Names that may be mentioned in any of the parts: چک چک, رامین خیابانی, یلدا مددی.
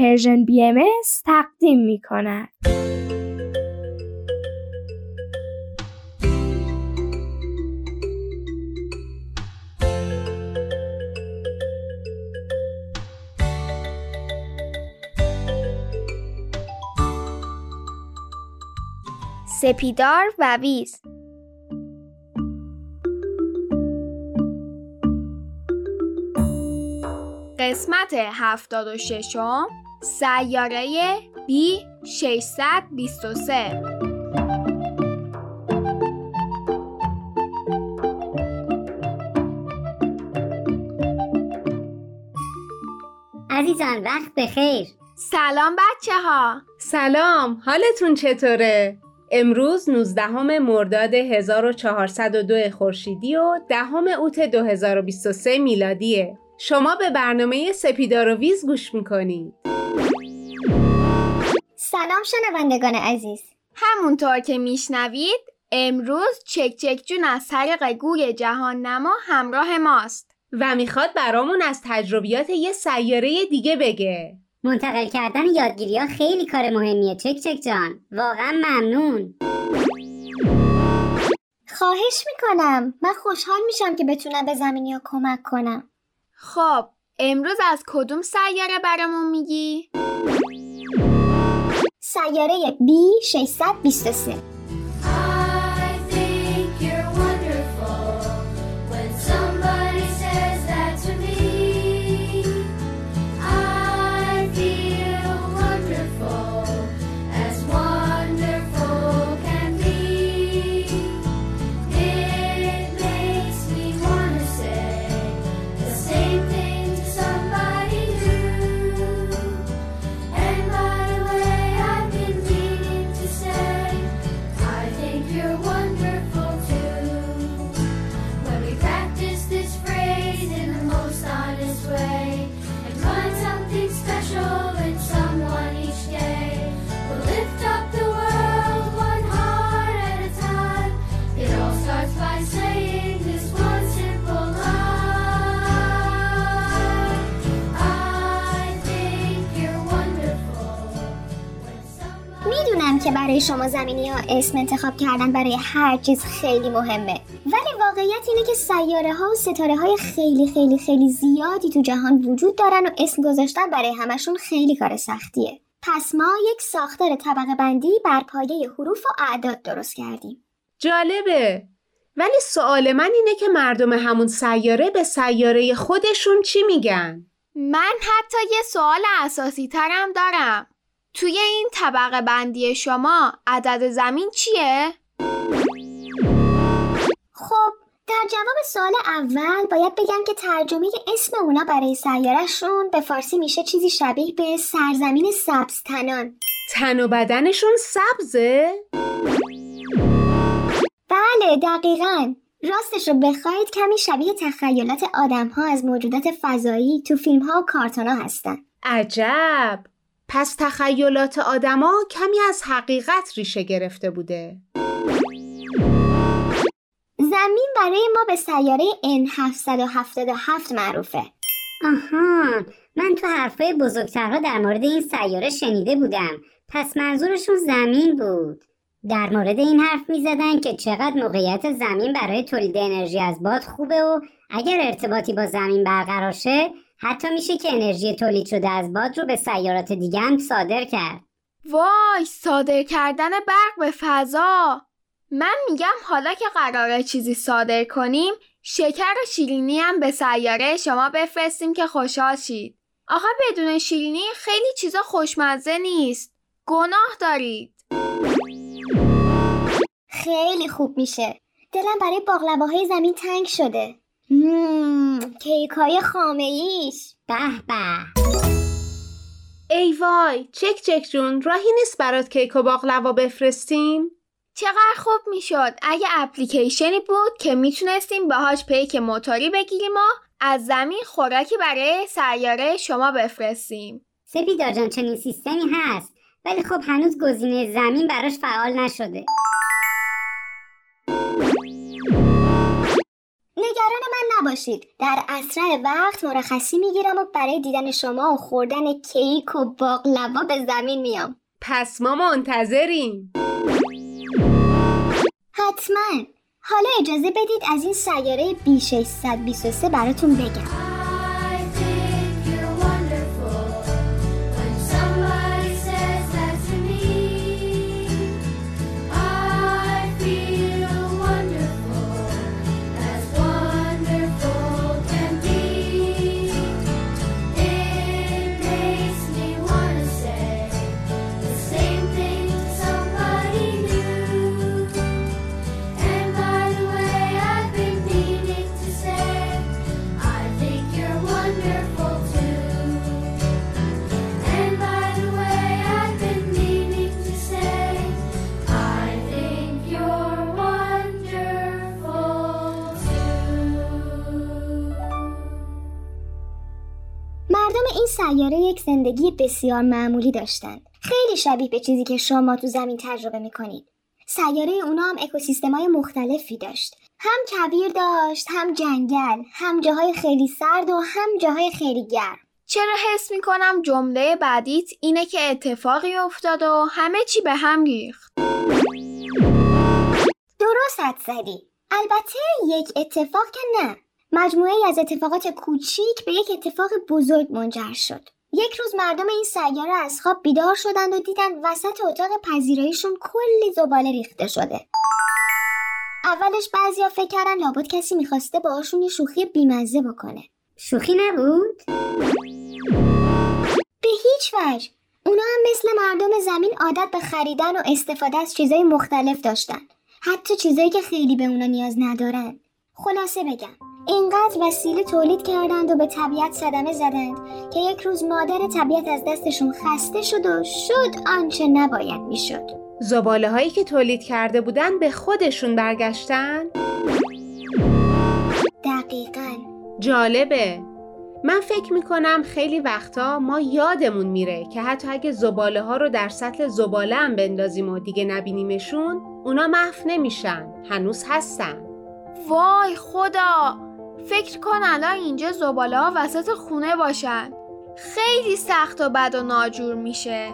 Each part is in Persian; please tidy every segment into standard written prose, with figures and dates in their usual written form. پرژن BMS تقدیم می‌کند. سپیدار و ویز. قسمت 76 سیاره بی 623. عزیزان وقت بخیر. سلام بچه ها. سلام، حالتون چطوره؟ امروز 19 مرداد 1402 خورشیدی و 10 اوت 2023 میلادیه. شما به برنامه سپیدار و ویز گوش میکنید. سلام شنوندگان عزیز. همونطور که میشنوید امروز چک چک جون از طریق گوی جهان نما همراه ماست و میخواد برامون از تجربیات یه سیاره دیگه بگه. منتقل کردن یادگیری‌ها خیلی کار مهمیه چک چک جان. واقعا ممنون. خواهش میکنم. من خوشحال میشم که بتونم به زمینی‌ها کمک کنم. خب امروز از کدوم سیاره برامون میگی؟ سیاره بی 623. که برای شما زمینی‌ها اسم انتخاب کردن برای هر چیز خیلی مهمه، ولی واقعیت اینه که سیاره‌ها و ستاره‌های خیلی خیلی خیلی زیادی تو جهان وجود دارن و اسم گذاشتن برای همشون خیلی کار سختیه. پس ما یک ساختار طبقه بندی بر پایه حروف و اعداد درست کردیم. جالبه. ولی سوال من اینه که مردم همون سیاره به سیاره خودشون چی میگن؟ من حتی یه سوال اساسی ترم دارم. توی این طبقه بندی شما عدد زمین چیه؟ خب در جواب سوال اول باید بگم که ترجمه اسم اونا برای سیاره‌شون به فارسی میشه چیزی شبیه به سرزمین سبز تنان. تن و بدنشون سبزه؟ بله دقیقاً. راستش رو بخواید کمی شبیه تخیلات آدم‌ها از موجودات فضایی تو فیلم‌ها و کارتون‌ها هستن. عجب. پس تخیلات آدما کمی از حقیقت ریشه گرفته بوده. زمین برای ما به سیاره N777 معروفه. آها، من تو حرفای بزرگترها در مورد این سیاره شنیده بودم. پس منظورشون زمین بود. در مورد این حرف می‌زدن که چقدر موقعیت زمین برای تولید انرژی از باد خوبه و اگر ارتباطی با زمین برقرار شه حتی میشه که انرژی تولید شده از باد رو به سیارات دیگه هم صادر کرد. وای، صادر کردن برق به فضا. من میگم حالا که قراره چیزی صادر کنیم شکر و شیرینی هم به سیاره شما بفرستیم که خوشحال شید. آخه بدون شیرینی خیلی چیزا خوشمزه نیست. گناه دارید. خیلی خوب میشه. دلم برای باقلواهای زمین تنگ شده. کیکای خامه‌ایش. به به. ای وای، چک چک جون، راهی نیست برات کیک و باقلوا بفرستیم؟ چقدر خوب میشد اگه اپلیکیشنی بود که میتونستیم باهاش پیک موتوری بگیریم و از زمین خوراکی برای سیاره شما بفرستیم. سپیدار جان چنین سیستمی هست، ولی خب هنوز گزینه زمین براش فعال نشده. نگران من نباشید. در اسرع وقت مرخصی میگیرم و برای دیدن شما و خوردن کیک و باقلوا به زمین میام. پس ما منتظریم. حتما. حالا اجازه بدید از این سیاره بی 623 براتون بگم. این سیاره یک زندگی بسیار معمولی داشتن، خیلی شبیه به چیزی که شما تو زمین تجربه میکنید. سیاره اونا هم اکوسیستمای مختلفی داشت، هم کویر داشت، هم جنگل، هم جاهای خیلی سرد و هم جاهای خیلی گرم. چرا حس میکنم جمله بعدیت اینه که اتفاقی افتاد و همه چی به هم ریخت. درست زدی. البته یک اتفاق که نه، مجموعه از اتفاقات کوچیک به یک اتفاق بزرگ منجر شد. یک روز مردم این سیاره از خواب بیدار شدند و دیدند وسط اتاق پذیراییشون کلی زباله ریخته شده. اولش بعضیا فکر کردن لابد کسی میخواسته باهاشون یه شوخی بیمزه بکنه. شوخی نبود؟ به هیچ وجه. اونا هم مثل مردم زمین عادت به خریدن و استفاده از چیزای مختلف داشتن، حتی چیزایی که خیلی به اونا نیاز ندارن. خلاصه بگم، اینقدر وسیله تولید کردند و به طبیعت صدمه زدند که یک روز مادر طبیعت از دستشون خسته شد و شد آنچه نباید میشد. زباله هایی که تولید کرده بودن به خودشون برگشتن؟ دقیقاً. جالبه. من فکر میکنم خیلی وقتا ما یادمون میره که حتی اگه زباله ها رو در سطل زباله هم بندازیم و دیگه نبینیمشون، اونا محو نمیشن، هنوز هستن. وای خدا، فکر کن الان اینجا زباله ها وسط خونه باشن. خیلی سخت و بد و ناجور میشه.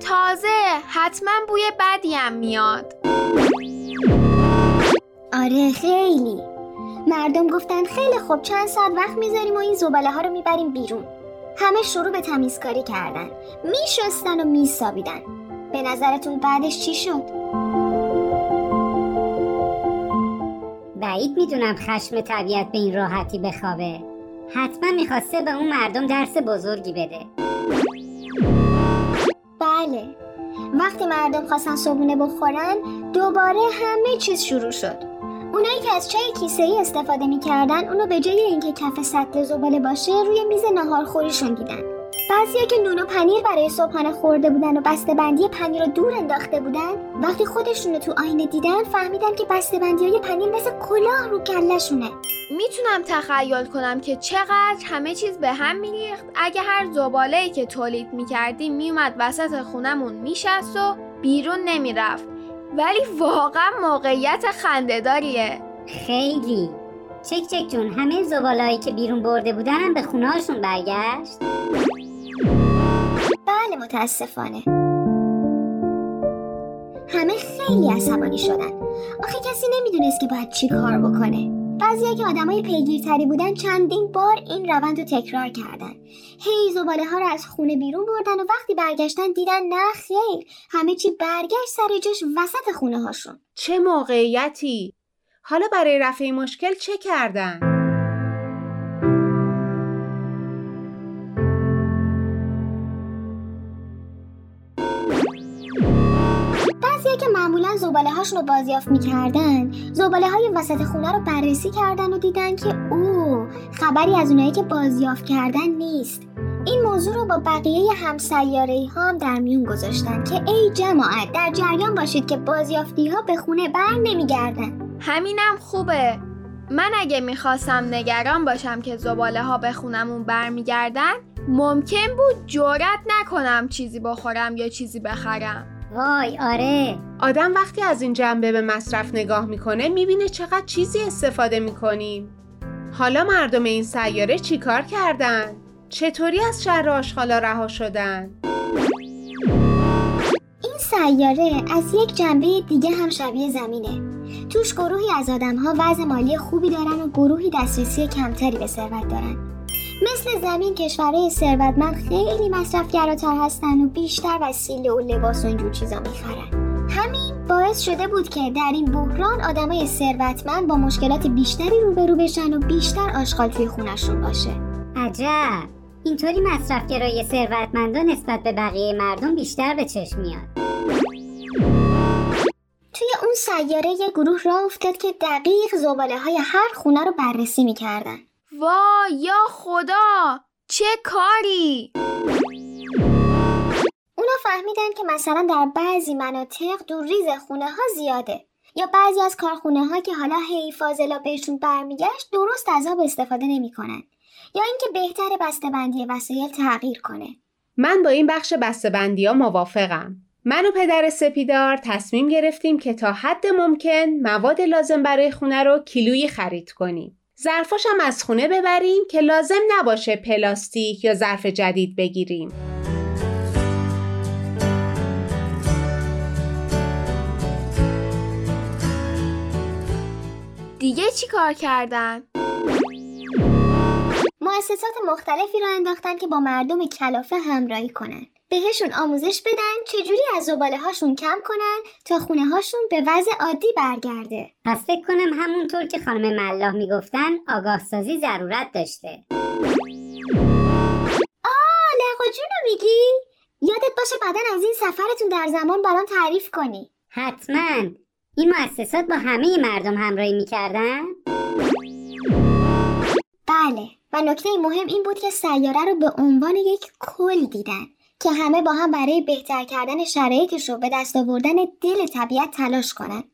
تازه حتما بوی بدی هم میاد. آره خیلی. مردم گفتن خیلی خوب، چند ساعت وقت میذاریم و این زباله ها رو میبریم بیرون. همه شروع به تمیزکاری کردن، میشستن و میسابیدن. به نظرتون بعدش چی شد؟ بعید میدونم خشم طبیعت به این راحتی بخوابه. حتما میخواسته به اون مردم درس بزرگی بده. بله، وقتی مردم خواستن صبحونه بخورن دوباره همه چیز شروع شد. اونایی که از چای کیسه‌ای استفاده میکردن اونو به جای اینکه کف سطل زباله باشه روی میز ناهارخوریشون دیدن. بعضیا که نون و پنیر برای صبحانه خورده بودن و بسته‌بندی پنیر رو دور انداخته بودن، وقتی خودشون رو تو آینه دیدن فهمیدن که بسته‌بندی‌های پنیر مثل کلاه رو کله‌شونه. میتونم تخیل کنم که چقدر همه چیز به هم میریخت اگه هر زباله‌ای که تولید می‌کردیم میومد وسط خونمون میشست و بیرون نمیرفت. ولی واقعا موقعیت خنده‌داریه. خیلی. چک چک جون، همه زباله‌ای که بیرون برده بودن به خونه‌هاشون برگشت. بله متاسفانه. همه خیلی عصبانی شدن. آخه کسی نمیدونست که باید چی کار بکنه. بعضیا که آدمای پیگیرتری بودن چندین بار این روند رو تکرار کردن. هی زباله ها رو از خونه بیرون بردن و وقتی برگشتن دیدن نه خیر، همه چی برگشت سر جاش وسط خونه هاشون. چه موقعیتی! حالا برای رفع مشکل چه کردن؟ بعضیه که معمولا زباله هاشون رو بازیافت میکردن، زباله های وسط خونه رو بررسی کردن و دیدن که خبری از اونایی که بازیافت کردن نیست. این موضوع رو با بقیه همسیاره‌ای ها هم در میون گذاشتن که ای جماعت در جریان باشید که بازیافتی ها به خونه بر نمیگردن. همینم خوبه. من اگه میخواستم نگران باشم که زباله ها به خونمون برمیگردن، ممکن بود جرئت نکنم چیزی بخورم یا چیزی بخرم. وای آره. آدم وقتی از این جنبه به مصرف نگاه میکنه میبینه چقدر چیزی استفاده میکنیم. حالا مردم این سیاره چیکار کردن؟ چطوری از شر آشغالا رها شدن؟ این سیاره از یک جنبه دیگه هم شبیه زمینه. توش گروهی از آدم‌ها وضع مالی خوبی دارن و گروهی دسترسی کمتری به ثروت دارن. مثل زمین کشورهای ثروتمند خیلی مصرفگراتر هستن و بیشتر وسیله و لباس و اینجور چیزا میخرن. همین باعث شده بود که در این بحران آدمای ثروتمند با مشکلات بیشتری روبرو بشن و بیشتر آشغال توی خونشون باشه. عجب، اینطوری مصرفگرای ثروتمندا نسبت به بقیه مردم بیشتر به چشم میاد. توی اون سیاره یه گروه راه افتاد که دقیق زباله‌های هر خونه رو بررسی میکردن. وای یا خدا، چه کاری! اونا فهمیدن که مثلا در بعضی مناطق دورریز خونه ها زیاده یا بعضی از کارخونه ها که حالا فاضلا بهشون برمیگشت درست از آب استفاده نمی کنن. یا اینکه بهتر بسته‌بندی وسایل تغییر کنه. من با این بخش بسته‌بندی ها موافقم. من و پدر سپیدار تصمیم گرفتیم که تا حد ممکن مواد لازم برای خونه رو کیلویی خرید کنیم. ظرفاش هم از خونه ببریم که لازم نباشه پلاستیک یا ظرف جدید بگیریم. دیگه چی کار کردن؟ مؤسسات مختلفی را انداختن که با مردم کلافه همراهی کنن. بهشون آموزش بدن چجوری از زباله هاشون کم کنن تا خونه هاشون به وضع عادی برگرده. پس فکر کنم همونطور که خانم ملاح میگفتن آگاه سازی ضرورت داشته. لقا جونو میگی؟ یادت باشه بعدن از این سفرتون در زمان برام تعریف کنی. حتما. این مؤسسات با همه مردم همراهی میکردن؟ بله، و نکته مهم این بود که سیاره رو به عنوان یک کل دیدن که همه با هم برای بهتر کردن شرایطش رو به دست آوردن دل طبیعت تلاش کنن.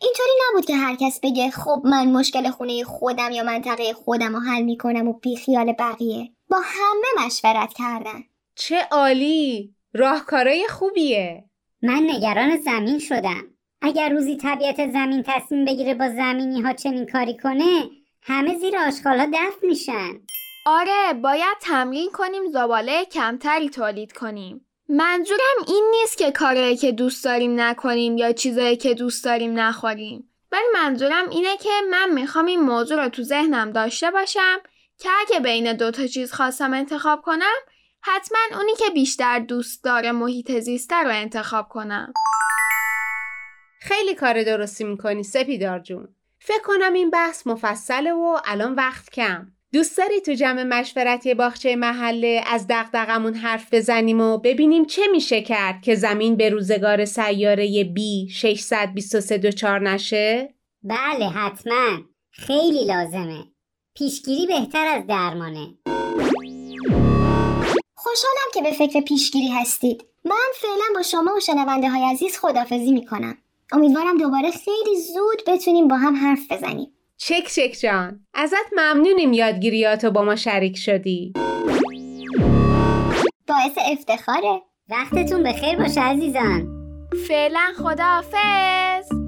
اینطوری نبود که هر کس بگه خب من مشکل خونه خودم یا منطقه خودم رو حل میکنم و بی خیال بقیه. با همه مشورت کردن. چه عالی! راهکارای خوبیه. من نگران زمین شدم. اگر روزی طبیعت زمین تصمیم بگیره با زمینی ها چنین کاری کنه، همه زیر آشغال ها دفن میشن. آره، باید تمرین کنیم زباله کمتری تولید کنیم. منظورم این نیست که کارهایی که دوست داریم نکنیم یا چیزایی که دوست داریم نخوریم. ولی منظورم اینه که من میخوام این موضوع رو تو ذهنم داشته باشم که اگه بین دوتا چیز خواستم انتخاب کنم، حتما اونی که بیشتر دوست داره محیط زیسته رو انتخاب کنم. خیلی کار درستی میکنی سپیدار جون. فکر کنم این بحث مفصله و الان وقت کم. دوست داری تو جمع مشورتی باغچه محله از دغدغمون حرف بزنیم و ببینیم چه میشه کرد که زمین به روزگار سیاره بی 6002324 نشه؟ بله حتما، خیلی لازمه. پیشگیری بهتر از درمانه. خوشحالم که به فکر پیشگیری هستید. من فعلا با شما و شنونده های عزیز خداحافظی میکنم. امیدوارم دوباره خیلی زود بتونیم با هم حرف بزنیم. چک چک جان، ازت ممنونیم یادگیریاتو با ما شریک شدی. باعث افتخاره. وقتتون بخیر باشه عزیزان. فعلا خداحافظ.